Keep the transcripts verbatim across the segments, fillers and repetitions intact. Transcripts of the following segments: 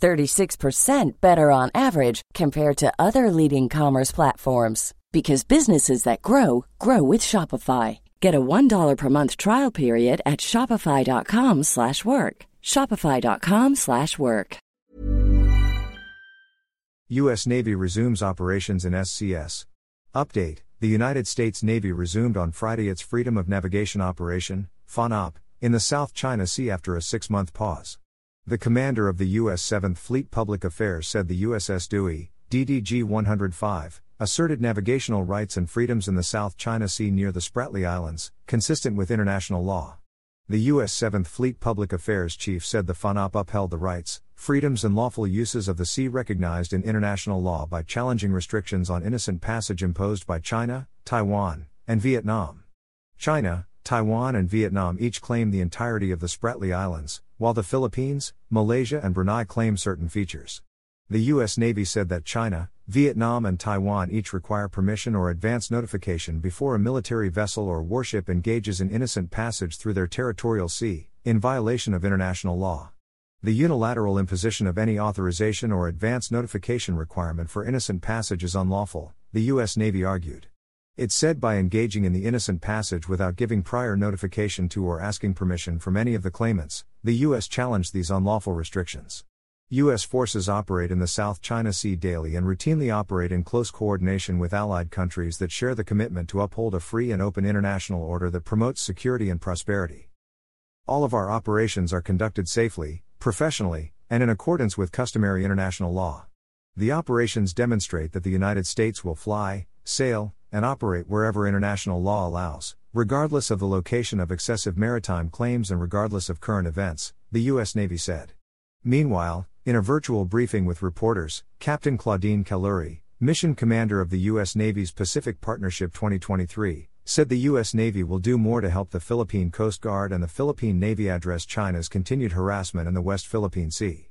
thirty-six percent better on average compared to other leading commerce platforms. Because businesses that grow, grow with Shopify. Get a one dollar per month trial period at shopify.com slash work. Shopify.com slash work. U S. Navy resumes operations in S C S. Update: the United States Navy resumed on Friday its Freedom of Navigation Operation, FONOP, in the South China Sea after a six-month pause. The commander of the U S seventh Fleet Public Affairs said the U S S Dewey, D D G one oh five, asserted navigational rights and freedoms in the South China Sea near the Spratly Islands, consistent with international law. The U S seventh Fleet Public Affairs Chief said the FONOP upheld the rights, freedoms and lawful uses of the sea recognized in international law by challenging restrictions on innocent passage imposed by China, Taiwan, and Vietnam. China, Taiwan and Vietnam each claim the entirety of the Spratly Islands, while the Philippines, Malaysia and Brunei claim certain features. The U S Navy said that China, Vietnam and Taiwan each require permission or advance notification before a military vessel or warship engages in innocent passage through their territorial sea, in violation of international law. The unilateral imposition of any authorization or advance notification requirement for innocent passage is unlawful, the U S Navy argued. It said by engaging in the innocent passage without giving prior notification to or asking permission from any of the claimants, the U S challenged these unlawful restrictions. U S forces operate in the South China Sea daily and routinely operate in close coordination with allied countries that share the commitment to uphold a free and open international order that promotes security and prosperity. All of our operations are conducted safely, professionally, and in accordance with customary international law. The operations demonstrate that the United States will fly, sail, and operate wherever international law allows, regardless of the location of excessive maritime claims and regardless of current events, the U S Navy said. Meanwhile, in a virtual briefing with reporters, Captain Claudine Kaluri, Mission Commander of the U S Navy's Pacific Partnership twenty twenty-three, said the U S Navy will do more to help the Philippine Coast Guard and the Philippine Navy address China's continued harassment in the West Philippine Sea.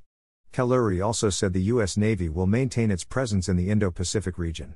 Kaluri also said the U S Navy will maintain its presence in the Indo-Pacific region.